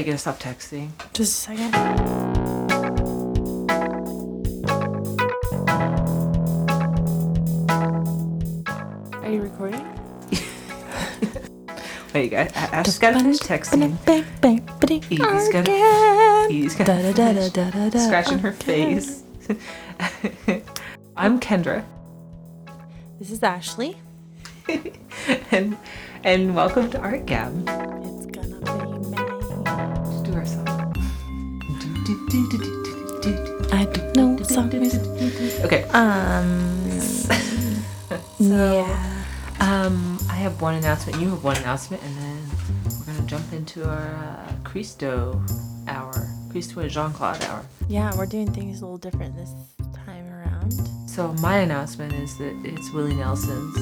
you gonna stop texting? Just a second. Are you recording? Wait, guys, Ash's got to finish texting. He's got to finish scratching her face. I'm Kendra. This is Ashley. and welcome to Art Gab. It's gonna be May. Just do our song. I don't know what song it is. Okay. I have one announcement, you have one announcement, and then we're going to jump into our Christo hour. Christo and Jeanne-Claude hour. Yeah, we're doing things a little different this time around. So my announcement is that it's Willie Nelson's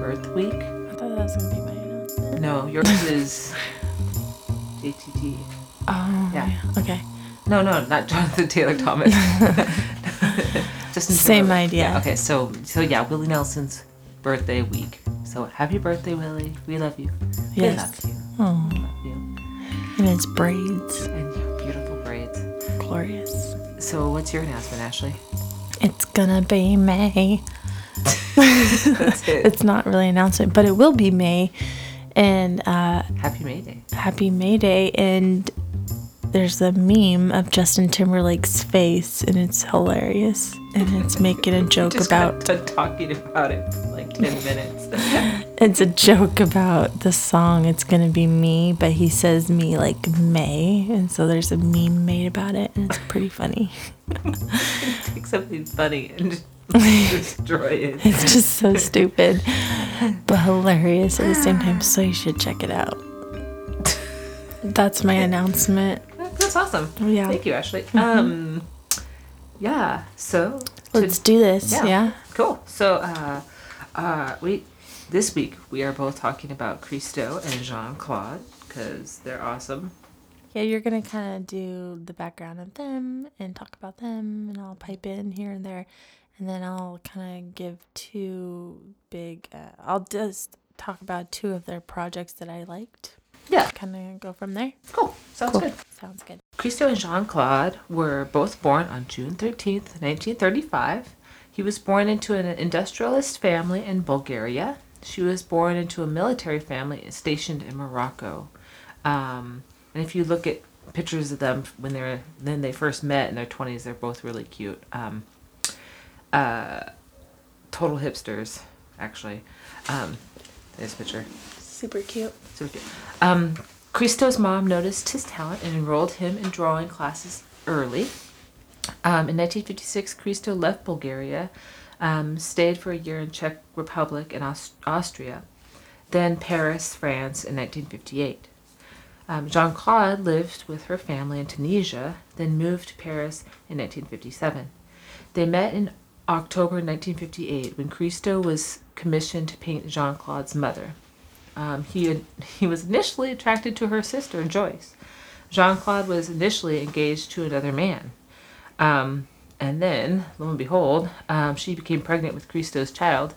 birth week. I thought that was going to be my announcement. No, yours is JTT. Oh, yeah. Okay. No, not Jonathan Taylor Thomas. Just same idea. Yeah, okay, so yeah, Willie Nelson's birthday week. So happy birthday, Willie. We love you. Yes. We love you. Oh. We love you. And it's braids. And your beautiful braids. Glorious. So what's your announcement, Ashley? It's gonna be May. That's it. It's not really an announcement, but it will be May. And happy May Day. Happy May Day. And there's a meme of Justin Timberlake's face, and it's hilarious. And it's making a joke just about... Just got done talking about it for like 10 minutes. It's a joke about the song, It's Gonna Be Me, but he says me like May, and so there's a meme made about it, and it's pretty funny. Take something funny and just destroy it. It's just so stupid, but hilarious at the same time, so you should check it out. That's my announcement. That's awesome. Yeah. Thank you, Ashley. Mm-hmm. Yeah. So let's do this. Yeah. Cool. So this week we are both talking about Christo and Jeanne-Claude because they're awesome. Yeah, you're gonna kind of do the background of them and talk about them, and I'll pipe in here and there, and then I'll kind of give two big. I'll just talk about two of their projects that I liked. Yeah. Kind of go from there. Cool. Sounds good. Sounds good. Christo and Jeanne-Claude were both born on June 13th, 1935. He was born into an industrialist family in Bulgaria. She was born into a military family stationed in Morocco. And if you look at pictures of them when they first met in their 20s, they're both really cute. Total hipsters, actually. This picture. Super cute. Christo's mom noticed his talent and enrolled him in drawing classes early. In 1956, Christo left Bulgaria, stayed for a year in Czech Republic and Austria, then Paris, France in 1958. Jeanne-Claude lived with her family in Tunisia, then moved to Paris in 1957. They met in October 1958 when Christo was commissioned to paint Jeanne-Claude's mother. He was initially attracted to her sister, Joyce. Jeanne-Claude was initially engaged to another man. And then, lo and behold, she became pregnant with Christo's child,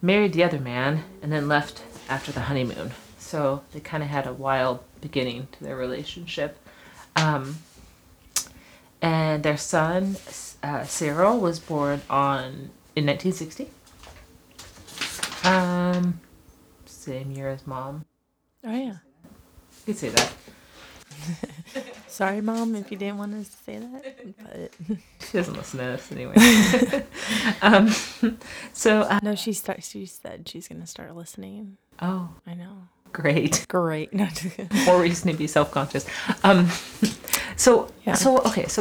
married the other man, and then left after the honeymoon. So they kind of had a wild beginning to their relationship. And their son, Cyril, was born in 1960. Same year as Mom. Oh, yeah. You could say that. Sorry, Mom, if you didn't want us to say that. But she doesn't listen to us anyway. No, she said she's going to start listening. Oh. I know. Great. More reason to be self-conscious. So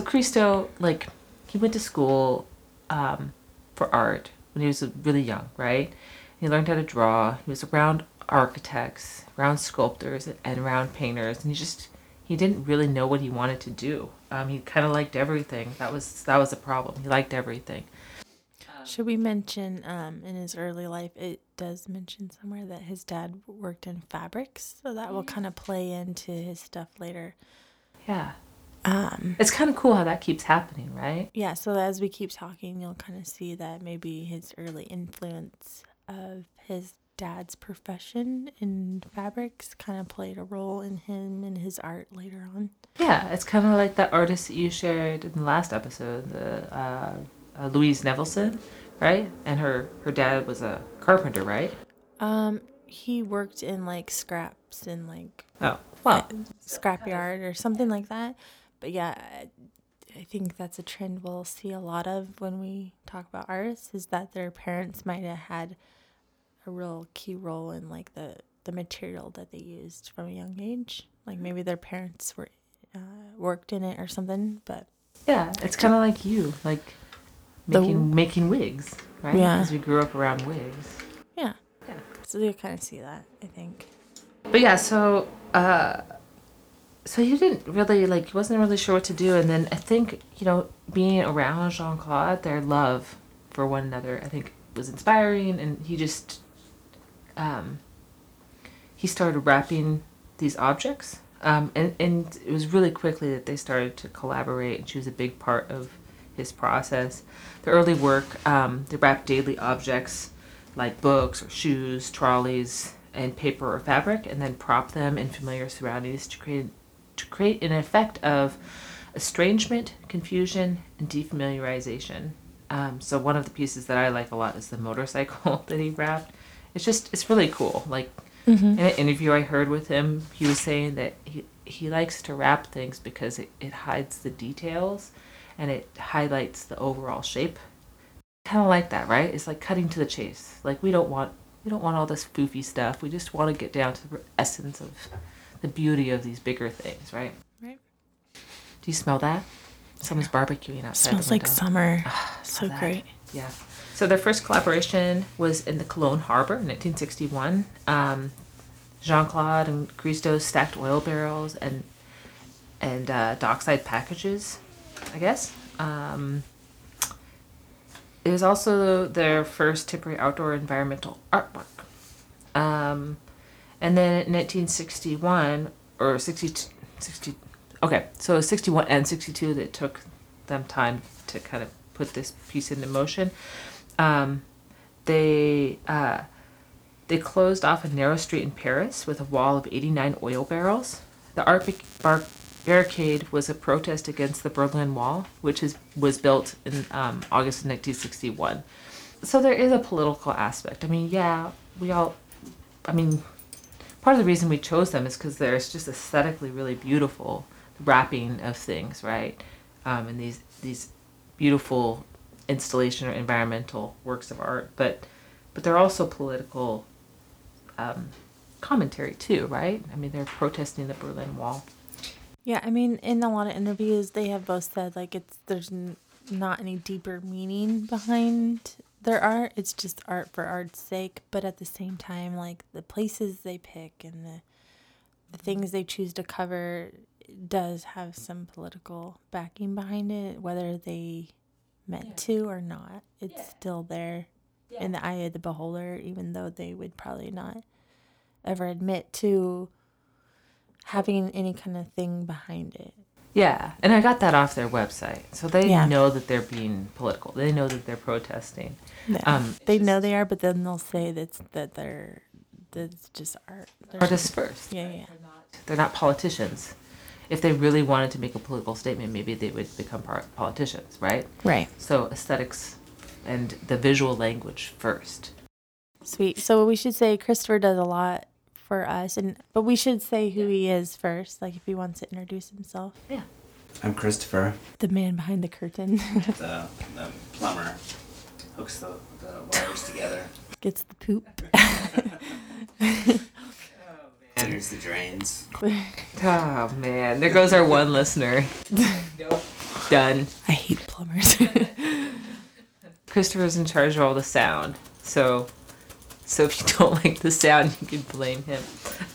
Christo, like, he went to school for art when he was really young, right? He learned how to draw. He was around architects, around sculptors, and around painters, and he didn't really know what he wanted to do. He kind of liked everything. That was a problem. He liked everything. Should we mention in his early life, it does mention somewhere that his dad worked in fabrics, so that will kind of play into his stuff later. Yeah. It's kind of cool how that keeps happening, right? Yeah, so as we keep talking, you'll kind of see that maybe his early influence of his dad's profession in fabrics kind of played a role in him and his art later on. Yeah, it's kind of like that artist that you shared in the last episode, the Louise Nevelson, right? And her dad was a carpenter, right? He worked in like scraps and like scrapyard or something like that. But yeah, I think that's a trend we'll see a lot of when we talk about artists, is that their parents might have had a real key role in like the material that they used from a young age. Like maybe their parents were worked in it or something. But yeah, it's kind of like you, like making wigs, right? Yeah, because we grew up around wigs. Yeah. So you kind of see that, I think. But yeah, so. So you didn't really, like, you wasn't really sure what to do. And then I think, you know, being around Jeanne-Claude, their love for one another, I think, was inspiring. And he just, he started wrapping these objects. And it was really quickly that they started to collaborate. And she was a big part of his process. The early work, they wrapped daily objects like books or shoes, trolleys, and paper or fabric, and then prop them in familiar surroundings to create an effect of estrangement, confusion, and defamiliarization. So one of the pieces that I like a lot is the motorcycle that he wrapped. It's really cool. Like, in an interview I heard with him, he was saying that he likes to wrap things because it hides the details and it highlights the overall shape. Kind of like that, right? It's like cutting to the chase. Like, we don't want all this poofy stuff. We just want to get down to the essence of the beauty of these bigger things, right? Right. Do you smell that? Someone's barbecuing outside. Smells like summer. Oh, so great. Yeah. So their first collaboration was in the Cologne Harbor in 1961. Jeanne-Claude and Christo stacked oil barrels and dockside packages, I guess. It was also their first temporary outdoor environmental artwork. And then in 1961, or 60, okay, so 61 and 62 that took them time to kind of put this piece into motion. They closed off a narrow street in Paris with a wall of 89 oil barrels. The art barricade was a protest against the Berlin Wall, which was built in August of 1961. So there is a political aspect. I mean, yeah, part of the reason we chose them is because there's just aesthetically really beautiful wrapping of things, right? And these beautiful installation or environmental works of art, but they're also political commentary too, right? I mean, they're protesting the Berlin Wall. Yeah, I mean, in a lot of interviews, they have both said, like, there's not any deeper meaning behind their art. It's just art for art's sake. But at the same time, like, the places they pick and the things they choose to cover does have some political backing behind it, whether they meant to or not. It's still there in the eye of the beholder, even though they would probably not ever admit to having any kind of thing behind it. Yeah, and I got that off their website. So they know that they're being political. They know that they're protesting. Yeah. They know they are, but then they'll say that's just art. They're artists first. Yeah, right? Yeah. They're not politicians. If they really wanted to make a political statement, maybe they would become politicians, right? Right. So aesthetics and the visual language first. Sweet. So we should say Christopher does a lot for us, but we should say who he is first, like if he wants to introduce himself. Yeah. I'm Christopher. The man behind the curtain. the plumber hooks the wires together. Gets the poop. Enters the drains. Oh, man. There goes our one listener. Nope. Done. I hate plumbers. Christopher's in charge of all the sound, So if you don't like the sound, you can blame him.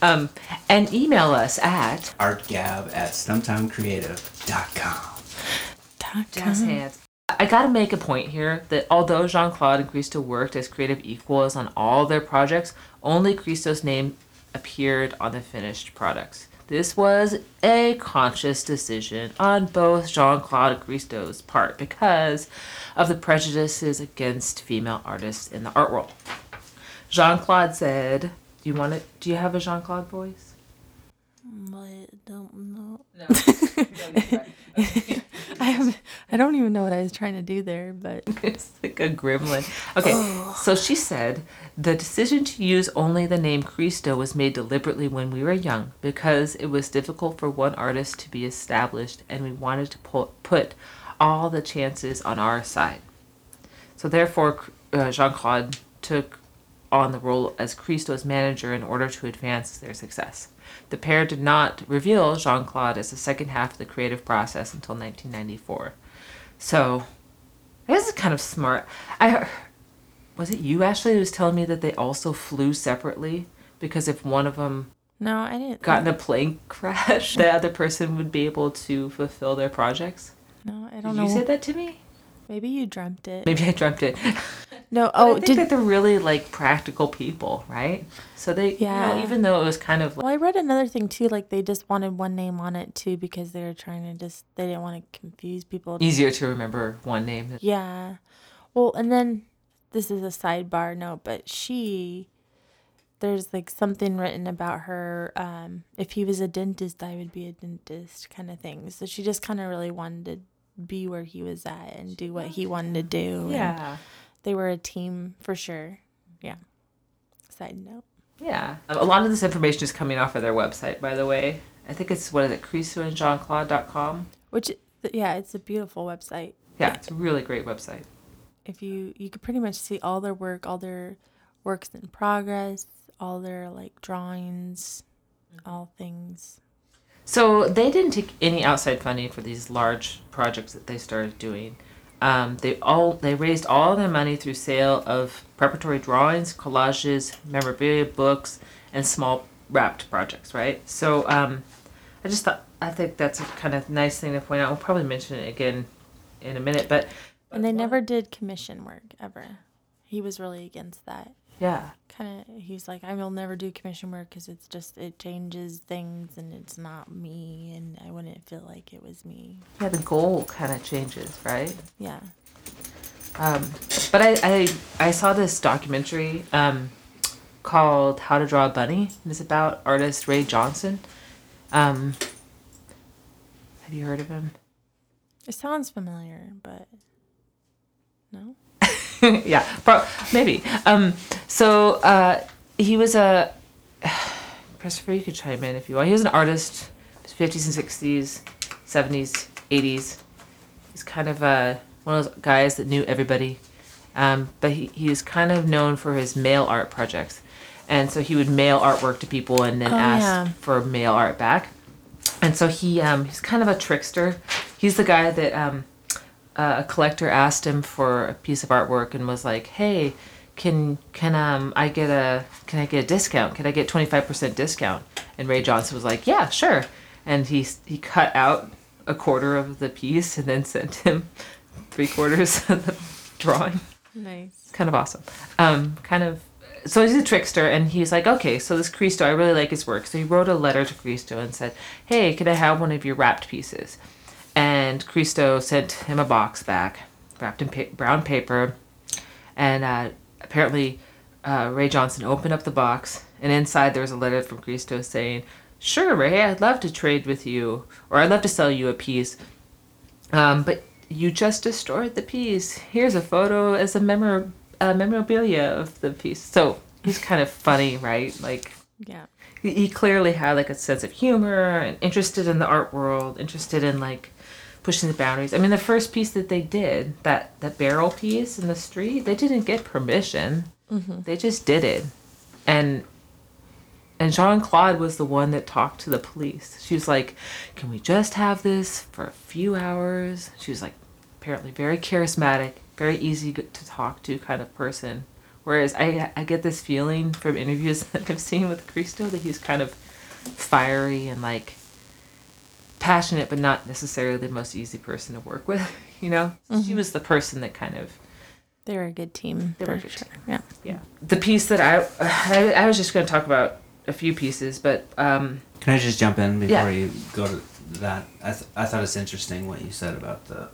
And email us at artgab@stumptimecreative.com. Jazz hands. I got to make a point here that although Jeanne-Claude and Christo worked as creative equals on all their projects, only Christo's name appeared on the finished products. This was a conscious decision on both Jeanne-Claude and Christo's part because of the prejudices against female artists in the art world. Jeanne-Claude said, "Do you want it? Do you have a Jeanne-Claude voice?" I don't know. No. I don't even know what I was trying to do there, but it's like a gremlin. Okay, so she said, the decision to use only the name Christo was made deliberately when we were young because it was difficult for one artist to be established and we wanted to put all the chances on our side. So therefore, Jeanne-Claude took on the role as Christo's manager in order to advance their success. The pair did not reveal Jeanne-Claude as the second half of the creative process until 1994. So, this is kind of smart. Was it you, Ashley, who was telling me that they also flew separately? Because if one of them got in a plane crash, the other person would be able to fulfill their projects? No, I don't know. Did you say that to me? Maybe you dreamt it. Maybe I dreamt it. No, I think that they're really, like, practical people, right? So they, even though it was kind of like... Well, I read another thing, too, like, they just wanted one name on it, too, because they were trying to just... They didn't want to confuse people. Easier to remember one name. Yeah. Well, and then, this is a sidebar note, but she... There's, like, something written about her, if he was a dentist, I would be a dentist kind of thing. So she just kind of really wanted to be where he was at and do what he wanted to do. Yeah. And, they were a team for sure. Yeah. Side note. Yeah. A lot of this information is coming off of their website, by the way. I think it's, ChristoandJeanneClaude.com? Which, yeah, it's a beautiful website. Yeah, it's a really great website. If you could pretty much see all their work, all their works in progress, all their, like, drawings, all things. So they didn't take any outside funding for these large projects that they started doing. They raised all their money through sale of preparatory drawings, collages, memorabilia, books, and small wrapped projects, right? So I think that's a kind of nice thing to point out. We'll probably mention it again in a minute, but they never did commission work ever. He was really against that. Yeah. He's like, I will never do commission work because it changes things and it's not me and I wouldn't feel like it was me. Yeah, the goal kind of changes, right? Yeah. But I saw this documentary called How to Draw a Bunny. It's about artist Ray Johnson. Have you heard of him? It sounds familiar, but no. Yeah, maybe. So he was a... Christopher, you could chime in if you want. He was an artist, 50s and 60s, 70s, 80s. He's kind of one of those guys that knew everybody. But he was kind of known for his mail art projects. And so he would mail artwork to people and then ask for mail art back. And so he's kind of a trickster. He's the guy that... a collector asked him for a piece of artwork and was like, "Hey, can I get a discount? Can I get 25% discount?" And Ray Johnson was like, "Yeah, sure." And he cut out a quarter of the piece and then sent him 3/4 of the drawing. Nice. Kind of awesome. So he's a trickster, and he's like, okay, so this Christo, I really like his work. So he wrote a letter to Christo and said, "Hey, can I have one of your wrapped pieces?" And Christo sent him a box back, wrapped in brown paper. And apparently Ray Johnson opened up the box. And inside there was a letter from Christo saying, "Sure, Ray, I'd love to trade with you. Or I'd love to sell you a piece. But you just destroyed the piece. Here's a photo as a memorabilia of the piece." So he's kind of funny, right? Like, yeah. He clearly had, like, a sense of humor and interested in the art world, interested in, like, pushing the boundaries. I mean, the first piece that they did, that barrel piece in the street, they didn't get permission. Mm-hmm. They just did it. And Jeanne-Claude was the one that talked to the police. She was like, "Can we just have this for a few hours?" She was, like, apparently very charismatic, very easy to talk to kind of person. Whereas I get this feeling from interviews that I've seen with Christo that he's kind of fiery and, like, passionate but not necessarily the most easy person to work with, you know? Mm-hmm. She was the person that kind of... They were a good team. They were a good team. Yeah. Yeah. The piece that I was just going to talk about a few pieces, but... Can I just jump in before you go to that? I thought it's interesting what you said about the...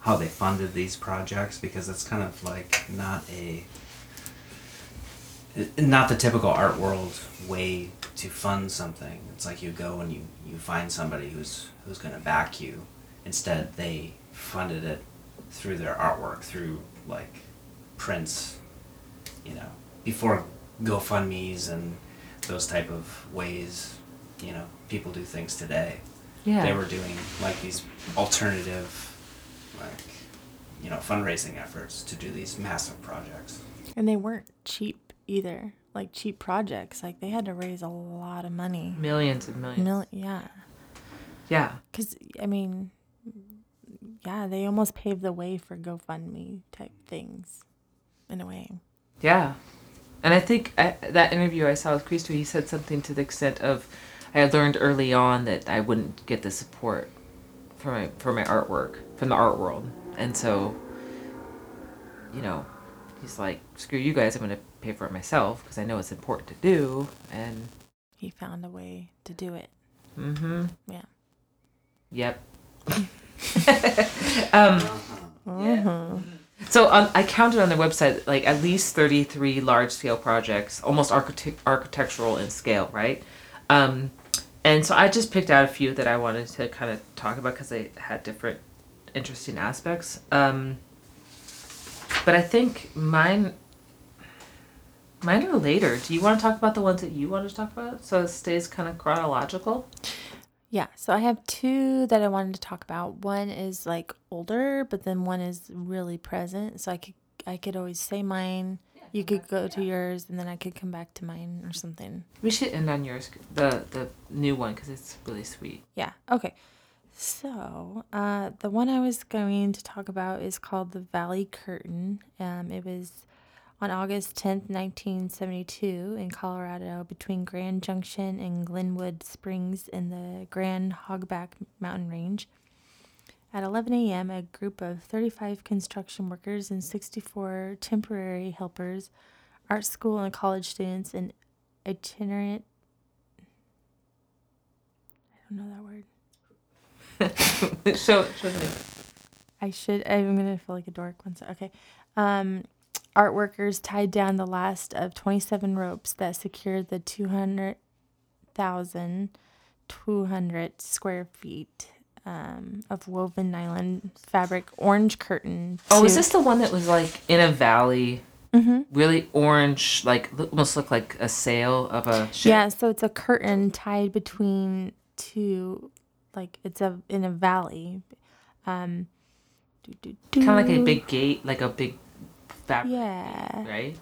how they funded these projects, because it's kind of like not a not the typical art world way to fund something. It's like you go and you find somebody who's going to back you. Instead, they funded it through their artwork, through like prints, you know, before GoFundMe's and those type of ways, you know, people do things today. Yeah. They were doing like these alternative, like, you know, fundraising efforts to do these massive projects. And they weren't cheap either, like cheap projects. Like they had to raise a lot of money. Millions and millions. Yeah. Yeah. Because, I mean, yeah, they almost paved the way for GoFundMe type things in a way. Yeah. And I think that interview I saw with Christo, he said something to the extent of, I had learned early on that I wouldn't get the support for my artwork, from the art world. And so, you know, he's like, screw you guys, I'm going to pay for it myself because I know it's important to do. And he found a way to do it. Mm-hmm. Yeah. Yep. Yeah. So I counted on their website like at least 33 large-scale projects, almost architectural in scale, right? And so I just picked out a few that I wanted to kind of talk about because they had different interesting aspects. But I think mine are later. Do you want to talk about the ones that you wanted to talk about so it stays kind of chronological? Yeah, so I have two that I wanted to talk about. One is like older, but then one is really present. So I could always say mine. Yeah, you could go to yours, and then I could come back to mine or something. We should end on yours, the new one, because it's really sweet. Yeah. Okay. So the one I was going to talk about is called the Valley Curtain. It was on August 10th, 1972 in Colorado between Grand Junction and Glenwood Springs in the Grand Hogback Mountain Range. At 11 a.m., a group of 35 construction workers and 64 temporary helpers, art school and college students, and itinerant... I don't know that word. Show me. I'm going to feel like a dork once. Okay. Art workers tied down the last of 27 ropes that secured the 200,200 square feet of woven nylon fabric orange curtain. Oh, is this the one that was like in a valley? Mm-hmm. Really orange, like almost looked like a sail of a ship. Yeah, so it's a curtain tied between two, like it's in a valley. Kind of like a big gate, like a big... fabric, yeah. Right?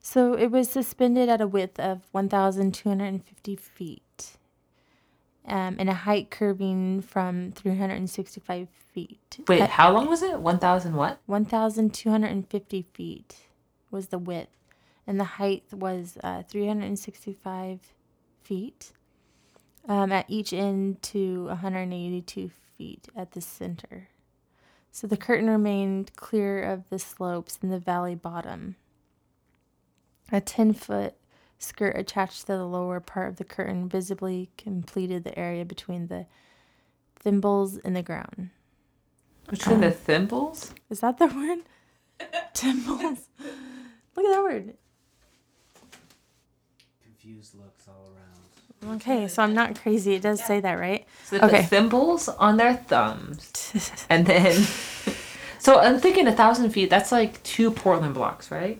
So it was suspended at a width of 1,250 feet and a height curving from 365 feet. Wait, how long was it? 1,000 what? 1,250 feet was the width, and the height was 365 feet at each end to 182 feet at the center. So the curtain remained clear of the slopes in the valley bottom. A 10-foot skirt attached to the lower part of the curtain visibly completed the area between the thimbles and the ground. Between the thimbles? Is that the word? Thimbles? Look at that word. Confused looks all around. Okay, so I'm not crazy. It does say that, right? So they put thimbles on their thumbs. And then... So I'm thinking 1,000 feet, that's like 2 Portland blocks, right?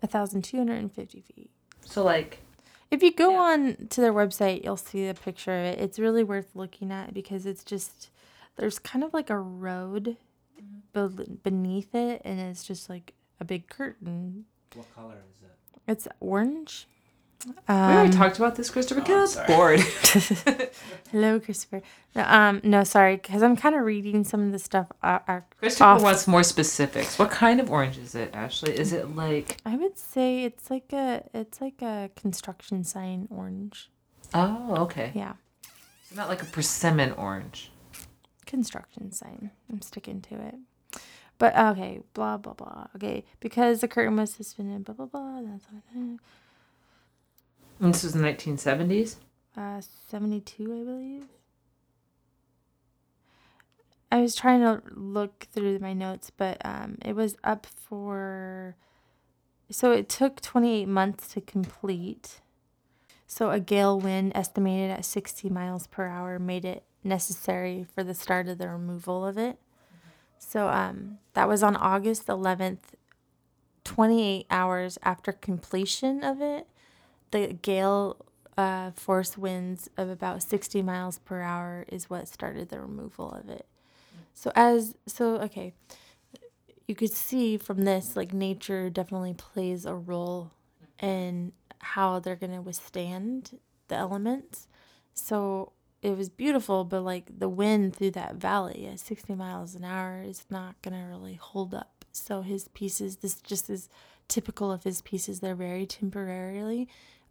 1,250 feet. So like... If you go on to their website, you'll see a picture of it. It's really worth looking at because it's just... There's kind of like a road beneath it, and it's just like a big curtain. What color is it? It's orange. We already talked about this, Christopher. Because I was bored. Hello, Christopher. No, sorry, because I'm kind of reading some of the stuff. Christopher wants more specifics. What kind of orange is it, Ashley? Is it like? I would say it's like a construction sign orange. Oh, okay. Yeah. It's not like a persimmon orange. Construction sign. I'm sticking to it. But okay, blah blah blah. Okay, because the curtain was suspended. Blah blah blah. That's what. And this was the 1970s? 72, I believe. I was trying to look through my notes, but it was up for So it took 28 months to complete. So a gale wind estimated at 60 miles per hour made it necessary for the start of the removal of it. So that was on August 11th, 28 hours after completion of it. The gale force winds of about 60 miles per hour is what started the removal of it. So, okay, you could see from this, like, nature definitely plays a role in how they're going to withstand the elements. So it was beautiful, but, like, the wind through that valley at 60 miles an hour is not going to really hold up. So his pieces, this just is typical of his pieces, they're very temporarily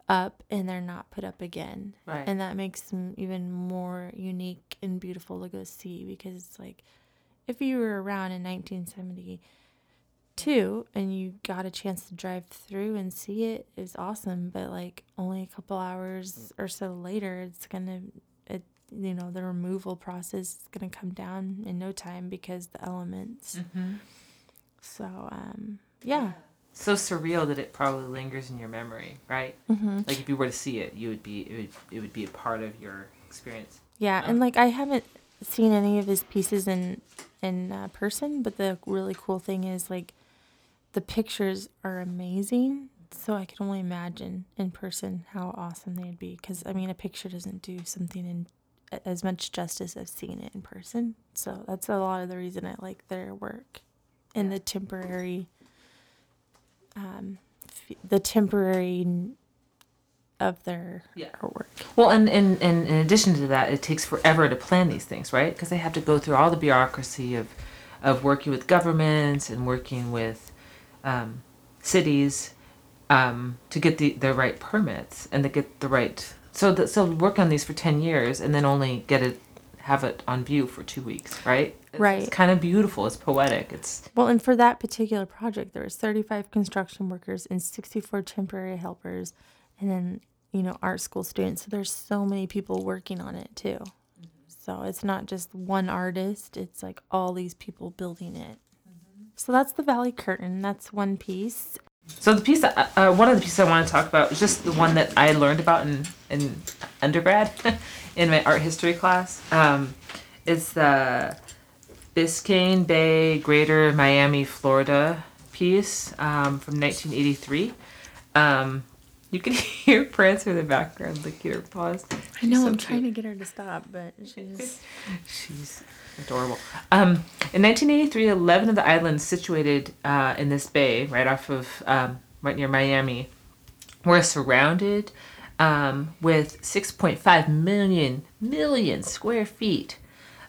up and they're not put up again. Right. And that makes them even more unique and beautiful to go see, because it's like, if you were around in 1972 and you got a chance to drive through and see it, it was awesome. But, like, only a couple hours or so later, the removal process is going to come down in no time because the elements. Mm-hmm. So, yeah. So surreal that it probably lingers in your memory, right? Mm-hmm. Like, if you were to see it, it would be a part of your experience. Yeah, and, like, I haven't seen any of his pieces in person, but the really cool thing is, like, the pictures are amazing, so I can only imagine in person how awesome they'd be, because, I mean, a picture doesn't do something in as much justice as seeing it in person, so that's a lot of the reason I like their work, and the temporary of their work. Well, and in addition to that, it takes forever to plan these things, right? Because they have to go through all the bureaucracy of working with governments and working with cities to get the right permits and to get the right. So work on these for 10 years and then only have it on view for 2 weeks, right? Right. It's kind of beautiful. It's poetic. Well, and for that particular project, there was 35 construction workers and 64 temporary helpers. And then, art school students. So there's so many people working on it, too. Mm-hmm. So it's not just one artist. It's, like, all these people building it. Mm-hmm. So that's the Valley Curtain. That's one piece. So the piece, one of the pieces I want to talk about is just the one that I learned about in undergrad in my art history class. It's the Biscayne Bay, Greater Miami, Florida piece from 1983. You can hear Prancer in the background, like, her paws. I know, I'm trying to get her to stop, but she's adorable. In 1983, 11 of the islands situated in this bay, right off of, right near Miami, were surrounded with 6.5 million square feet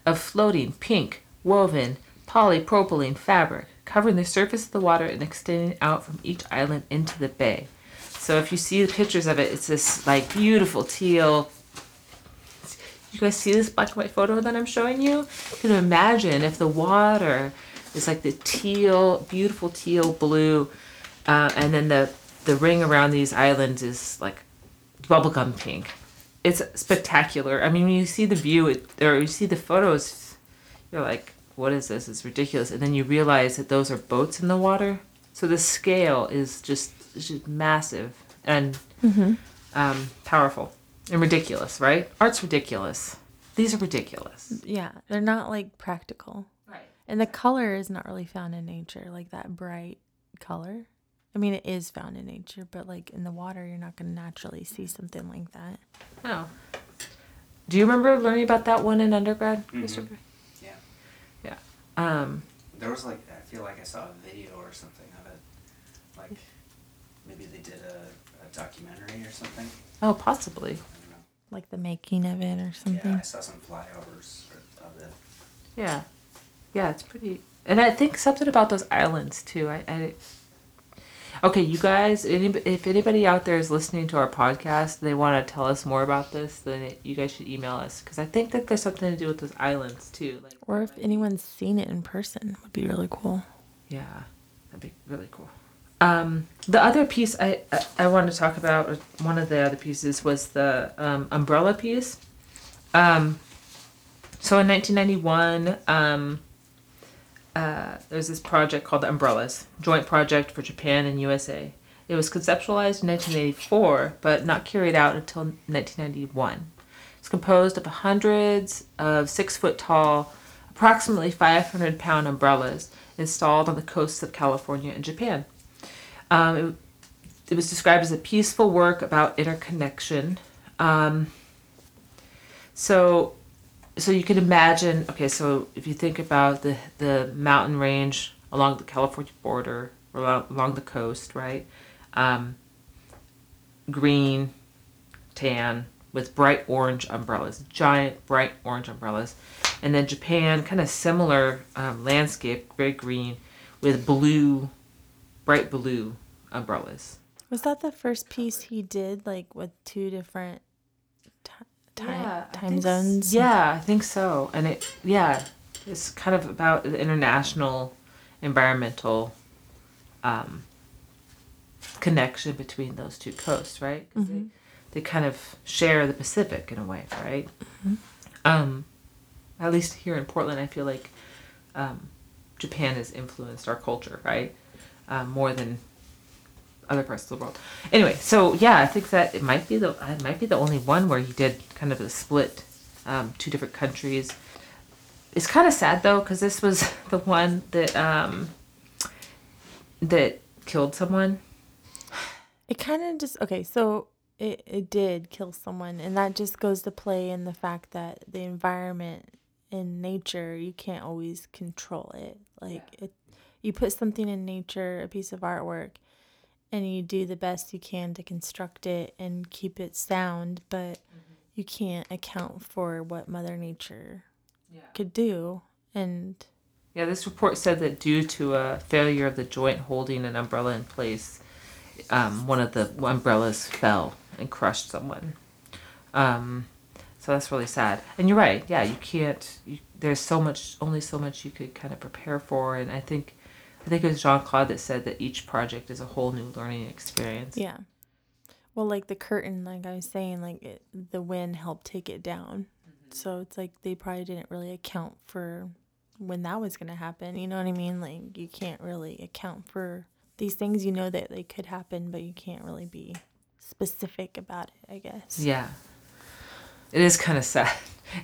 of floating, pink, woven, polypropylene fabric, covering the surface of the water and extending out from each island into the bay. So if you see the pictures of it, it's this, like, beautiful teal. You guys see this black and white photo that I'm showing you? You can imagine if the water is, like, the teal, beautiful teal blue, and then the ring around these islands is, like, bubblegum pink. It's spectacular. I mean, when you see the view, or you see the photos, you're like, what is this? It's ridiculous. And then you realize that those are boats in the water. So the scale is just... It's just massive and powerful and ridiculous, right? Art's ridiculous. These are ridiculous. Yeah, they're not, like, practical. Right. And the color is not really found in nature, like that bright color. I mean, it is found in nature, but, like, in the water, you're not going to naturally see something like that. Oh. Do you remember learning about that one in undergrad, Christopher? Mm-hmm. Yeah. Yeah. There was, like, I feel like I saw a video or something of it, like... Maybe they did a documentary or something. Oh, possibly. I don't know. Like the making of it or something. Yeah, I saw some flyovers of it. Yeah. Yeah, it's pretty... And I think something about those islands, too. Okay, you guys, if anybody out there is listening to our podcast, they want to tell us more about this, then you guys should email us. Because I think that there's something to do with those islands, too. Like, or if anyone's seen it in person, it would be really cool. Yeah, that'd be really cool. The other piece I wanted to talk about, or one of the other pieces, was the umbrella piece. So in 1991, there's this project called the Umbrellas Joint Project for Japan and USA. It was conceptualized in 1984, but not carried out until 1991. It's composed of hundreds of 6-foot-tall, approximately 500-pound umbrellas installed on the coasts of California and Japan. It was described as a peaceful work about interconnection. So you can imagine, okay, so if you think about the mountain range along the California border, along the coast, right? Green, tan, with bright orange umbrellas, giant bright orange umbrellas. And then Japan, kind of similar landscape, very green, with blue, bright blue umbrellas. Was that the first piece he did, like with 2 different time zones? Yeah, I think so. And it's kind of about the international environmental connection between those 2 coasts, right? 'Cause mm-hmm. they kind of share the Pacific in a way, right? Mm-hmm. At least here in Portland, I feel like Japan has influenced our culture, right? More than other parts of the world. Anyway, so yeah, I think that it might be the only one where he did kind of a split, 2 different countries. It's kind of sad though, because this was the one that that killed someone. It kind of just okay. So it did kill someone, and that just goes to play in the fact that the environment in nature, you can't always control it. Like you put something in nature, a piece of artwork, and you do the best you can to construct it and keep it sound, but mm-hmm. you can't account for what Mother Nature could do. And yeah, this report said that due to a failure of the joint holding an umbrella in place, one of the umbrellas fell and crushed someone. So that's really sad. And you're right. Yeah, you can't. There's only so much you could kind of prepare for, and I think it was Jeanne-Claude that said that each project is a whole new learning experience. Yeah. Well, like the curtain, like I was saying, like the wind helped take it down. Mm-hmm. So it's like they probably didn't really account for when that was going to happen. You know what I mean? Like you can't really account for these things. You know that they could happen, but you can't really be specific about it, I guess. Yeah. It is kind of sad.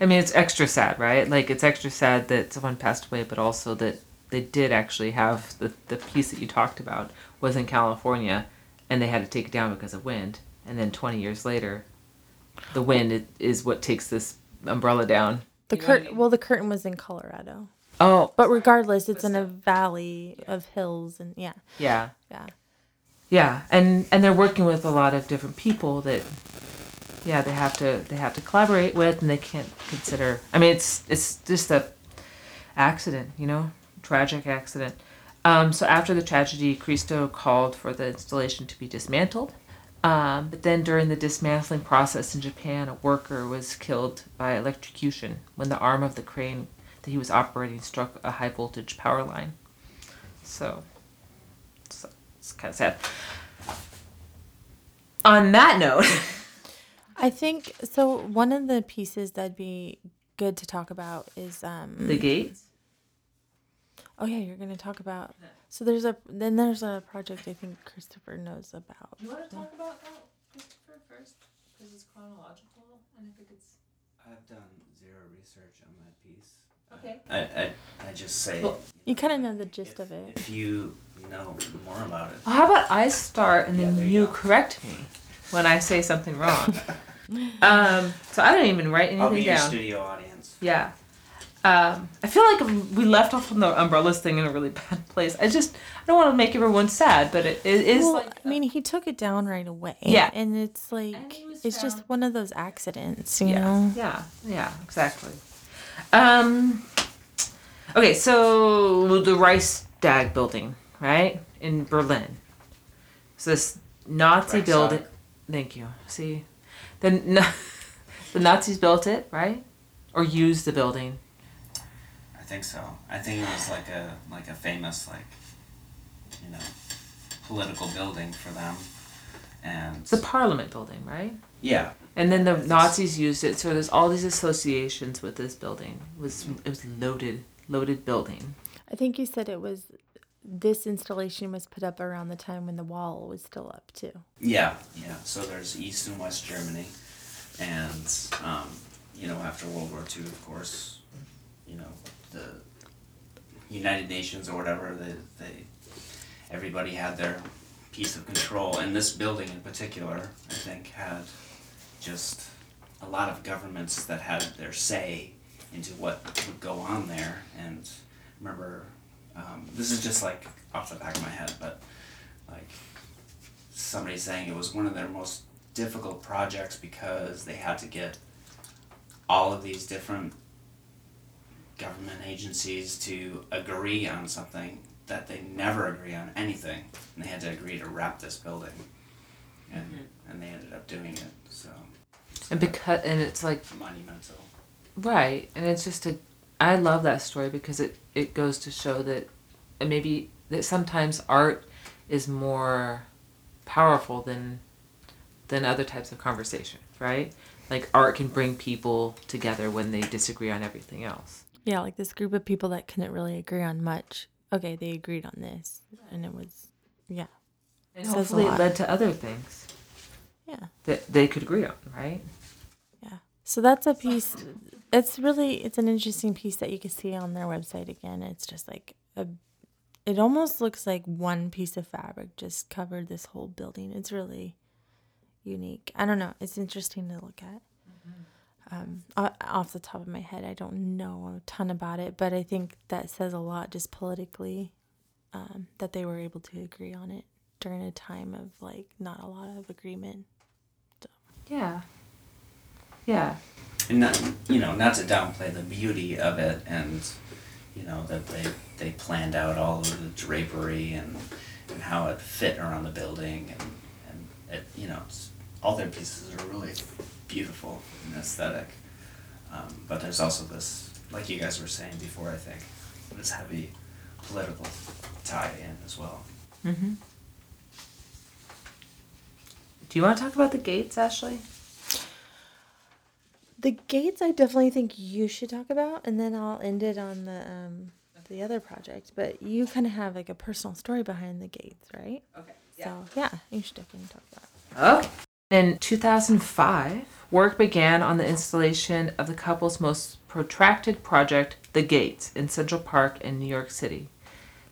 I mean, it's extra sad, right? Like it's extra sad that someone passed away, but also that they did actually have the piece that you talked about was in California, and they had to take it down because of wind. And then 20 years later, the wind is what takes this umbrella down. The curtain was in Colorado. Oh, but regardless, it's in a valley of hills, and yeah. And they're working with a lot of different people that, yeah, they have to collaborate with, and they can't consider. I mean, it's just an accident, you know. Tragic accident. So after the tragedy, Christo called for the installation to be dismantled. But then during the dismantling process in Japan, a worker was killed by electrocution when the arm of the crane that he was operating struck a high voltage power line. So it's kind of sad. On that note, I think so. One of the pieces that'd be good to talk about is The Gates. Oh yeah, you're gonna talk about. So there's a project I think Christopher knows about. You want to talk about that, Christopher, first, because it's chronological, and I think it's. I've done 0 research on that piece. Okay. I just say. Well, you kind of know the gist of it. If you know more about it. Well, how about I start and then you correct me when I say something wrong. So I don't even write anything down. I'll be your studio audience. Yeah. I feel like we left off from the umbrellas thing in a really bad place. I don't want to make everyone sad, but it is. Well, like he took it down right away. Yeah. And it's like, and it's just one of those accidents, you know? Yeah, exactly. Okay, so the Reichstag building, right? In Berlin. So this Nazi Reichstag. Building. Thank you. See? The Nazis built it, right? Or used the building. I think so. I think it was like a famous political building for them, and it's the Parliament building, right? Yeah. And then the Nazis used it, so there's all these associations with this building. It was loaded building. I think you said it was this installation was put up around the time when the wall was still up, too. Yeah. So there's East and West Germany. And, after World War II, of course, the United Nations or whatever, everybody had their piece of control. And this building in particular, I think, had just a lot of governments that had their say into what would go on there. And I remember, this is just like off the back of my head, but like somebody saying it was one of their most difficult projects because they had to get all of these different government agencies to agree on something that they never agree on anything, and they had to agree to wrap this building, and mm-hmm. and they ended up doing it. So, and it's like monumental, right? And it's just I love that story because it goes to show that maybe that sometimes art is more powerful than other types of conversation, right? Like art can bring people together when they disagree on everything else. Yeah, like this group of people that couldn't really agree on much. Okay, they agreed on this, and it was, yeah. And hopefully it led to other things. Yeah. That they could agree on, right? Yeah. So that's a piece. It's an interesting piece that you can see on their website again. It's just like it almost looks like one piece of fabric just covered this whole building. It's really unique. I don't know. It's interesting to look at. Mm-hmm. Off the top of my head, I don't know a ton about it, but I think that says a lot just politically, that they were able to agree on it during a time of like not a lot of agreement. So. Yeah. And not to downplay the beauty of it, and that they planned out all of the drapery and how it fit around the building and it, all their pieces are really beautiful and aesthetic. But there's also this, like you guys were saying before, I think, this heavy political tie in as well. Mm-hmm. Do you want to talk about the Gates, Ashley? The Gates, I definitely think you should talk about, and then I'll end it on the other project. But you kind of have like a personal story behind the Gates, right? Okay. Yeah. So yeah, you should definitely talk about it. Okay. In 2005, work began on the installation of the couple's most protracted project, The Gates, in Central Park in New York City.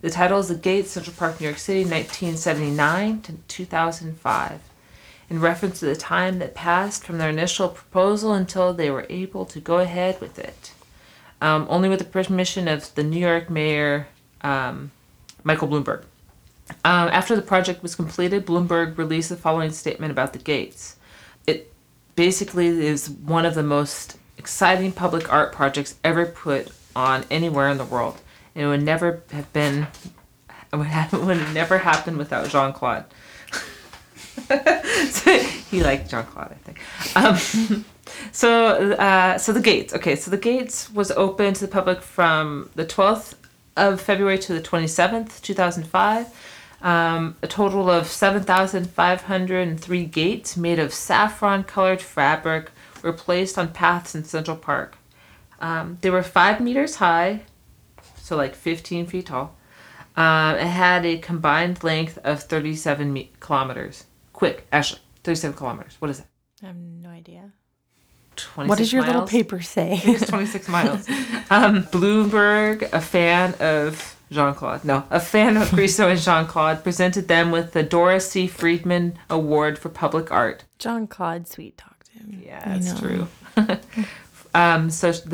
The title is The Gates, Central Park, New York City, 1979 to 2005. In reference to the time that passed from their initial proposal until they were able to go ahead with it. Only with the permission of the New York Mayor, Michael Bloomberg. After the project was completed, Bloomberg released the following statement about the Gates. It basically is one of the most exciting public art projects ever put on anywhere in the world. And it would never have happened without Jeanne-Claude. So he liked Jeanne-Claude, I think. So the Gates. Okay, so the Gates was open to the public from the 12th of February to the 27th, 2005. A total of 7,503 gates made of saffron-colored fabric were placed on paths in Central Park. They were 5 meters high, so like 15 feet tall. It had a combined length of 37 kilometers. Quick, Ashley, 37 kilometers. What is that? I have no idea. 26 miles. What does your little paper say? It's 26 miles. Bloomberg, a fan of Christo and Jeanne-Claude, presented them with the Doris C. Friedman Award for Public Art. Jeanne-Claude sweet talked him. Yeah, that's true.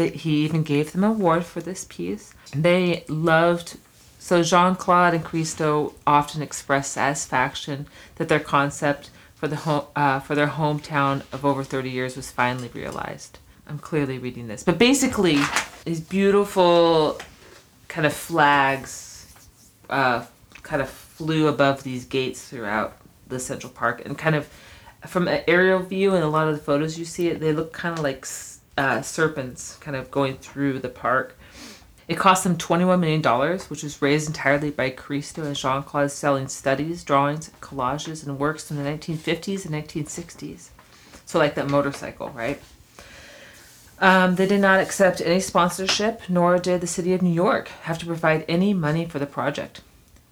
He even gave them an award for this piece. They loved. So Jeanne-Claude and Christo often expressed satisfaction that their concept for their hometown of over 30 years was finally realized. I'm clearly reading this. But basically, these beautiful kind of flags kind of flew above these gates throughout the Central Park. And kind of from an aerial view and a lot of the photos you see, they look kind of like serpents kind of going through the park. It cost them $21 million, which was raised entirely by Christo and Jeanne-Claude selling studies, drawings, collages, and works from the 1950s and 1960s. So like that motorcycle, right? They did not accept any sponsorship, nor did the city of New York have to provide any money for the project.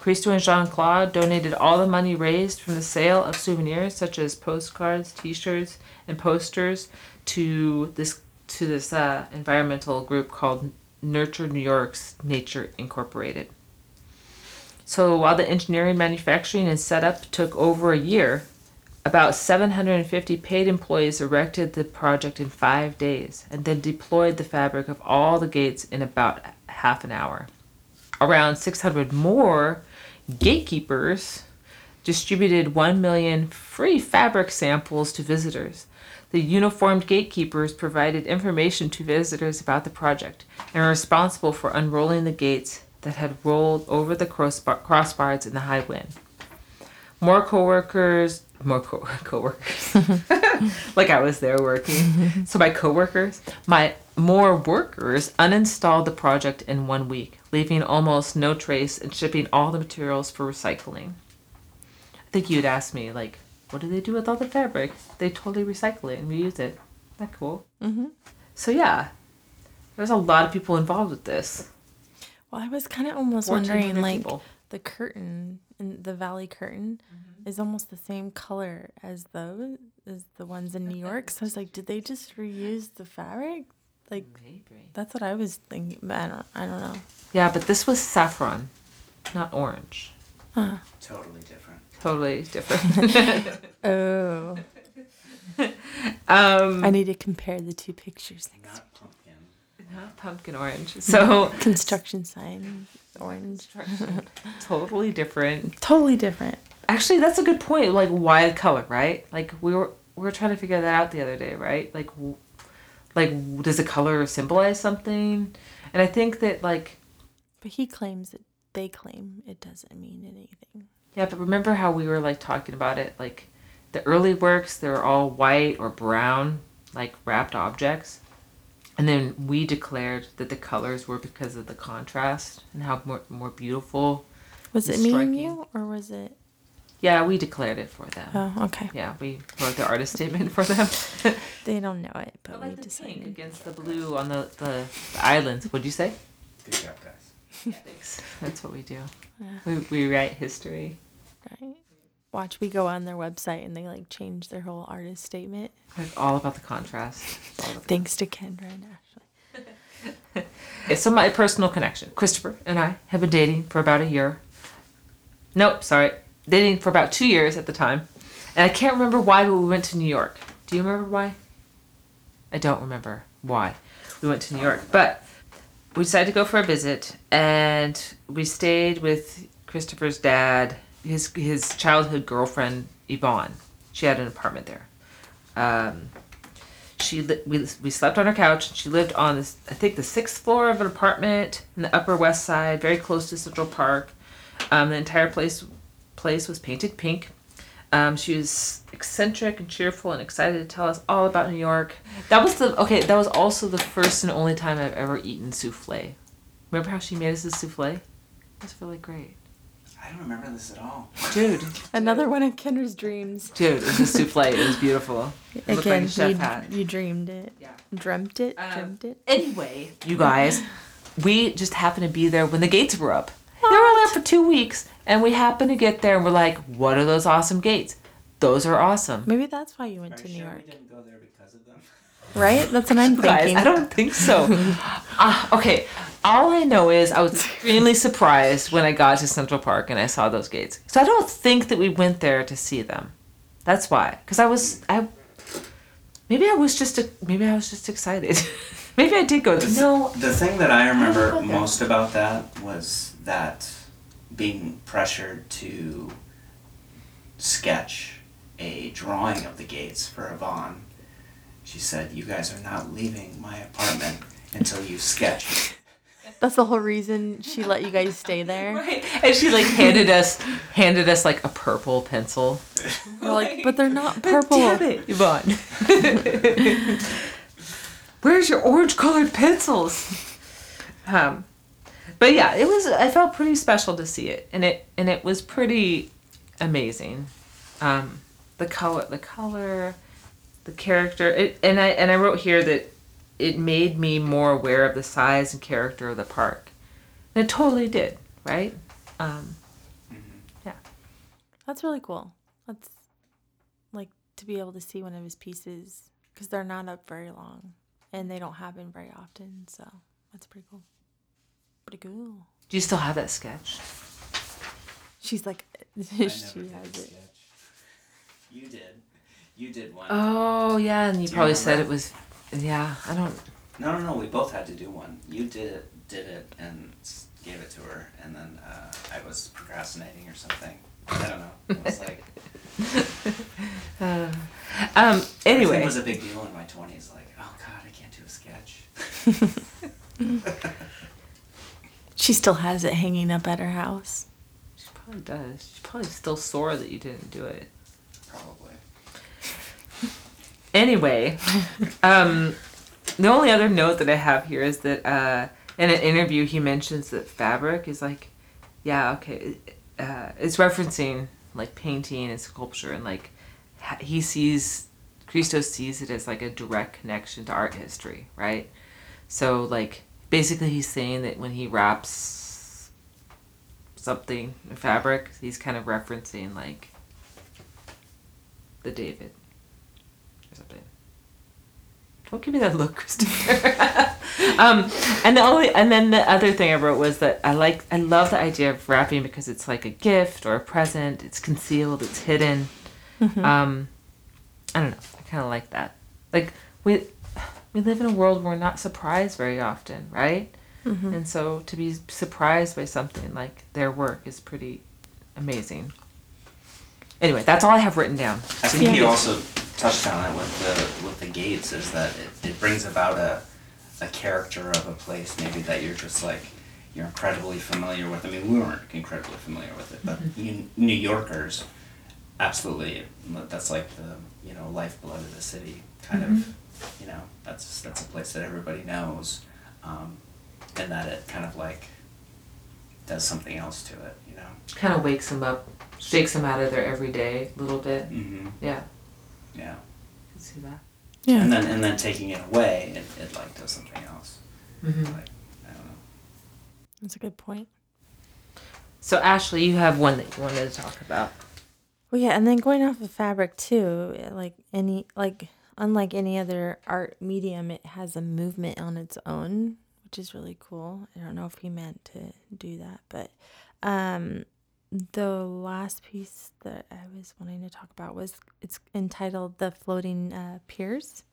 Christo and Jeanne-Claude donated all the money raised from the sale of souvenirs such as postcards, t-shirts, and posters to this environmental group called Nurture New York's Nature Incorporated. So while the engineering, manufacturing, and setup took over a year, about 750 paid employees erected the project in 5 days and then deployed the fabric of all the gates in about half an hour. Around 600 more gatekeepers distributed 1 million free fabric samples to visitors. The uniformed gatekeepers provided information to visitors about the project and were responsible for unrolling the gates that had rolled over the crossbars in the high wind. More coworkers, like I was there working. So more workers uninstalled the project in 1 week, leaving almost no trace and shipping all the materials for recycling. I think you'd ask me, like, what do they do with all the fabric? They totally recycle it and reuse it. Isn't that cool? Mm-hmm. So yeah, there's a lot of people involved with this. Well, I was kind of almost wondering, like, people. The curtain, in the Valley Curtain, mm-hmm. is almost the same color as those, as the ones in New York. So I was like, did they just reuse the fabric? Like, maybe. That's what I was thinking, but I don't know. Yeah, but this was saffron, not orange. Huh. Totally different. Oh. I need to compare the two pictures next week. Pumpkin orange. So construction sign orange. Totally different. Actually, that's a good point. Like, why color, right? Like we were trying to figure that out the other day, right? Like does a color symbolize something? And I think that but he claims that they claim it doesn't mean anything. Yeah, but remember how we were talking about it? Like the early works, they were all white or brown, like wrapped objects. And then we declared that the colors were because of the contrast and how more beautiful. Was it me and you, or was it? Yeah, we declared it for them. Oh, okay. Yeah, we wrote the artist statement for them. They don't know it, but we decided. Pink against the blue on the islands. What'd you say? Good job, guys. Yeah, thanks. That's what we do. Yeah. We write history. Right. Watch, we go on their website and they change their whole artist statement. It's all about the contrast. Thanks to Kendra and Ashley. So my personal connection. Christopher and I have been dating for about 2 years at the time. And I can't remember why, but we went to New York. Do you remember why? I don't remember why we went to New York. But we decided to go for a visit, and we stayed with Christopher's dad, his childhood girlfriend, Yvonne. She had an apartment there. We slept on her couch. She lived on this, I think, the 6th floor of an apartment in the Upper West Side, very close to Central Park. The entire place was painted pink. She was eccentric and cheerful and excited to tell us all about New York. That was also the first and only time I've ever eaten souffle. Remember how she made us a souffle? That's really great. I don't remember this at all. Dude. Another one of Kendra's dreams. Dude, it was a souffle. It was beautiful. It looked like a chef hat. You dreamed it. Yeah. Dreamt it. Anyway, you guys, we just happened to be there when the gates were up. What? They were only up for 2 weeks, and we happened to get there, and we're like, what are those awesome gates? Those are awesome. Maybe that's why you went to New York. We didn't go there because of them. Right? That's what I'm thinking. Guys, I don't think so. Okay. All I know is I was extremely surprised when I got to Central Park and I saw those gates. So I don't think that we went there to see them. That's why. Because maybe I was just excited. Maybe I did go there. No. The thing that I remember most about that was that being pressured to sketch a drawing of the gates for Yvonne. She said, "You guys are not leaving my apartment until you sketch." That's the whole reason she let you guys stay there. Right. And she handed us a purple pencil. We're like, but they're not purple. Damn it, Yvonne. Where's your orange colored pencils? But yeah, it was. I felt pretty special to see it, and it was pretty amazing. The color. The character, and I wrote here that it made me more aware of the size and character of the park. And it totally did, right? That's really cool. That's like to be able to see one of his pieces because they're not up very long and they don't happen very often. So that's pretty cool. Pretty cool. Do you still have that sketch? She's like, she has it. You did. You did one. Oh, yeah. And you probably said it was, yeah, I don't. No. We both had to do one. You did it and gave it to her. And then I was procrastinating or something. I don't know. It was like. Anyway. It was a big deal in my 20s. Like, oh, God, I can't do a sketch. She still has it hanging up at her house. She probably does. She's probably still sore that you didn't do it. Probably. Anyway, the only other note that I have here is that in an interview he mentions that fabric is like, yeah, okay, it's referencing like painting and sculpture and like Christo sees it as like a direct connection to art history, right? So like basically he's saying that when he wraps something in fabric, he's kind of referencing like the David or something. Don't give me that look, Christopher. and then the other thing I wrote was that I love the idea of wrapping because it's like a gift or a present. It's concealed. It's hidden. Mm-hmm. I don't know. I kind of like that. Like we live in a world where we're not surprised very often, right? Mm-hmm. And so to be surprised by something like their work is pretty amazing. Anyway, that's all I have written down. I think you also touched on it with the Gates, is that it brings about a character of a place maybe that you're just like, you're incredibly familiar with. I mean, we weren't incredibly familiar with it, but mm-hmm. New Yorkers, absolutely, that's like the, you know, lifeblood of the city, kind mm-hmm. of, you know, that's a place that everybody knows, and that it kind of like does something else to it, you know. Kind of wakes them up. Shakes them out of their everyday a little bit. Mm-hmm. Yeah. Yeah. You can see that. Yeah. And then taking it away, it like does something else. Mm-hmm. Like, I don't know. That's a good point. So Ashley, you have one that you wanted to talk about. Well, yeah, and then going off of fabric too, unlike any other art medium, it has a movement on its own, which is really cool. I don't know if he meant to do that, but the last piece that I was wanting to talk about was, it's entitled The Floating Piers.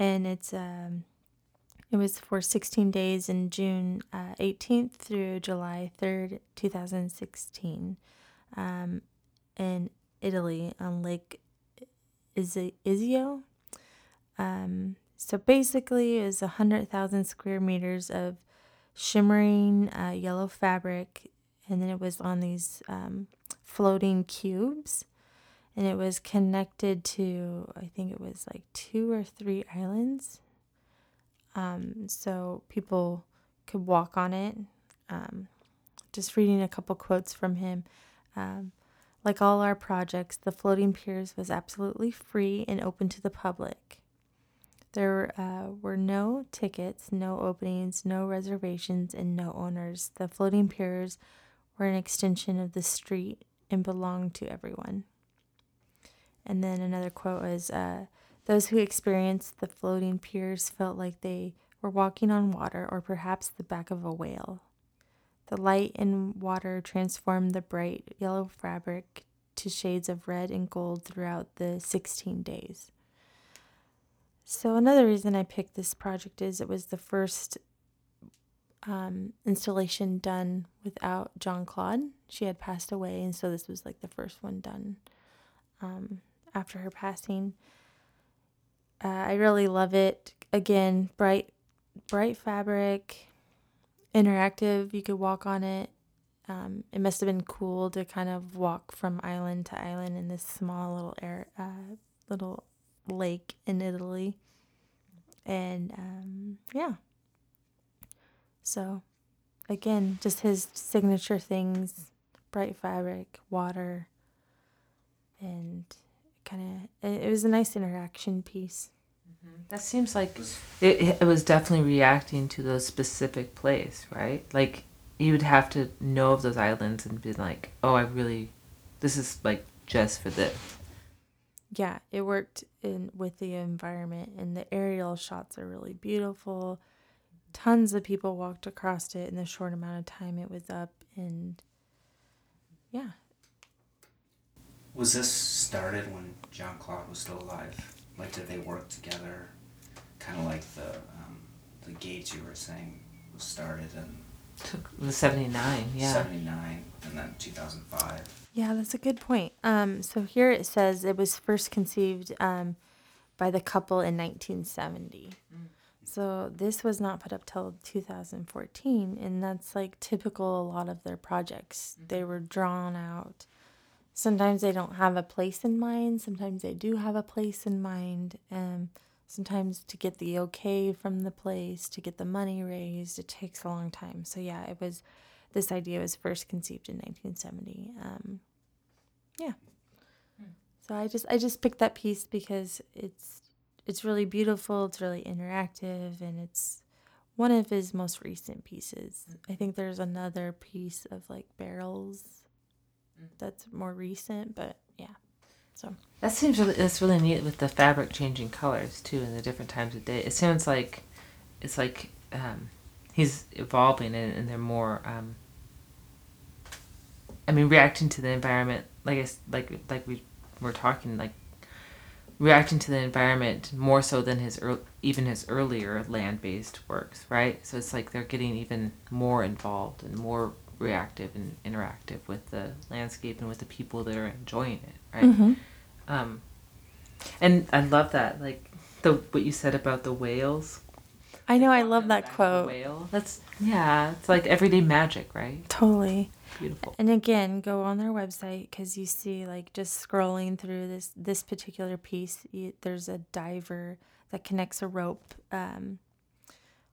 And it's it was for 16 days in June 18th through July 3rd, 2016, in Italy on Lake Iseo. So basically it was 100,000 square meters of shimmering yellow fabric. And then it was on these floating cubes, and it was connected to, I think it was like 2 or 3 islands. So people could walk on it. Just reading a couple quotes from him. Like all our projects, the Floating Piers was absolutely free and open to the public. There were no tickets, no openings, no reservations, and no owners. The Floating Piers were an extension of the street and belonged to everyone. And then another quote was, those who experienced the Floating Piers felt like they were walking on water or perhaps the back of a whale. The light and water transformed the bright yellow fabric to shades of red and gold throughout the 16 days. So another reason I picked this project is it was the first installation done without Jeanne-Claude. She had passed away, and so this was like the first one done after her passing. I really love it. Again, bright fabric, interactive. You could walk on it. It must have been cool to kind of walk from island to island in this small little little lake in Italy. And so again, just his signature things: bright fabric, water, and kind of, it was a nice interaction piece. Mm-hmm. That seems like it was definitely reacting to those specific place, right? Like you would have to know of those islands and be like, oh, I really This is like just for this. Yeah, it worked in with the environment, and the aerial shots are really beautiful. Tons of people walked across it in the short amount of time it was up, and yeah. Was this started when Jeanne-Claude was still alive? Like, did they work together? Kind of like the Gates you were saying was started in... Took the 79, yeah. 79, and then 2005. Yeah, that's a good point. So here it says it was first conceived by the couple in 1970. Mm. So this was not put up till 2014, and that's like typical a lot of their projects. Mm-hmm. They were drawn out. Sometimes they don't have a place in mind. Sometimes they do have a place in mind. Sometimes to get the okay from the place, to get the money raised, it takes a long time. So yeah, it was. This idea was first conceived in 1970. Yeah. So I just picked that piece because it's really beautiful. It's really interactive, and it's one of his most recent pieces. I think there's another piece of like barrels. That's more recent, but yeah. So that seems really, that's really neat with the fabric changing colors too, and the different times of day. It sounds like it's like he's evolving, and they're more. Reacting to the environment, like we were talking, like reacting to the environment more so than his earlier land-based works, right? So it's like they're getting even more involved and more reactive and interactive with the landscape and with the people that are enjoying it, right? Mm-hmm. And I love that, like what you said about the whales. I know, I love that quote. Whale. That's, yeah, it's like everyday magic, right? Totally. Beautiful. And again, go on their website, because you see, like, just scrolling through this particular piece, there's a diver that connects a rope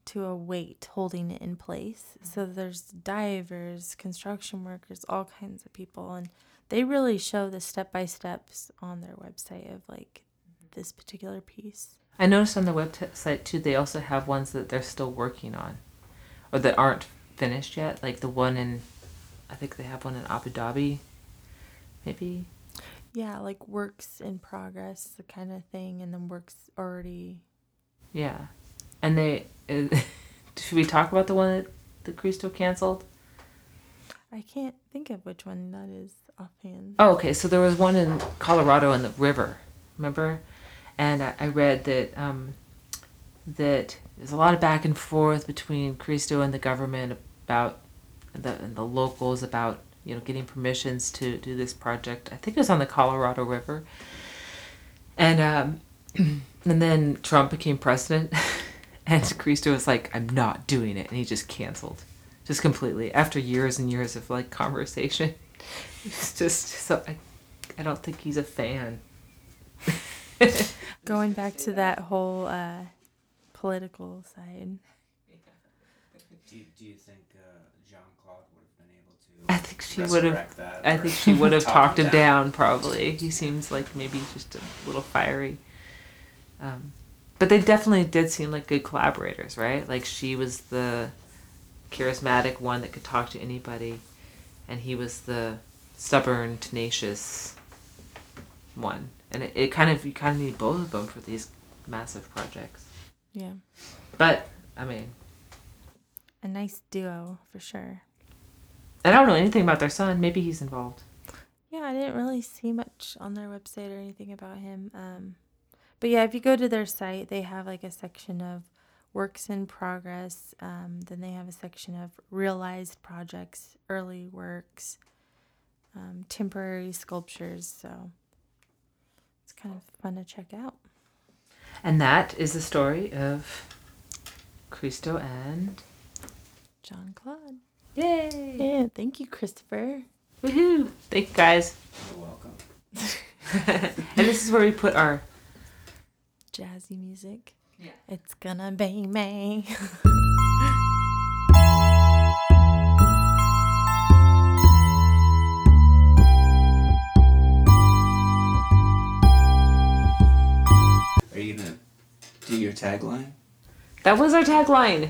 to a weight holding it in place. So there's divers, construction workers, all kinds of people, and they really show the step-by-steps on their website of like this particular piece. I noticed on the website too, they also have ones that they're still working on or that aren't finished yet, like the one in, I think they have one in Abu Dhabi maybe. Yeah, like works in progress, the kind of thing, and then works already. Yeah. And they, should we talk about the one that Christo canceled? I can't think of which one that is offhand. Oh, okay. So there was one in Colorado in the river, remember? And I read that that there's a lot of back and forth between Christo and the government about and the locals about, you know, getting permissions to do this project. I think it was on the Colorado River, and then Trump became president. And Christo was like, I'm not doing it. And he just canceled. Just completely. After years and years of, like, conversation. It's just... So I don't think he's a fan. Going back to that whole political side. Yeah. Do you think Jeanne-Claude would have been able to... I think she would have talked him down, probably. He seems like maybe just a little fiery. But they definitely did seem like good collaborators, right? Like she was the charismatic one that could talk to anybody, and he was the stubborn, tenacious one. And you kind of need both of them for these massive projects. Yeah. But I mean, a nice duo for sure. I don't know anything about their son. Maybe he's involved. Yeah, I didn't really see much on their website or anything about him. But yeah, if you go to their site, they have like a section of works in progress. Then they have a section of realized projects, early works, temporary sculptures. So it's kind of fun to check out. And that is the story of Christo and Jeanne-Claude. Yay! Yeah, thank you, Christopher. Woohoo! Thank you, guys. You're welcome. And this is where we put our jazzy music. Yeah. It's gonna be me. Are you gonna do your tagline? That was our tagline.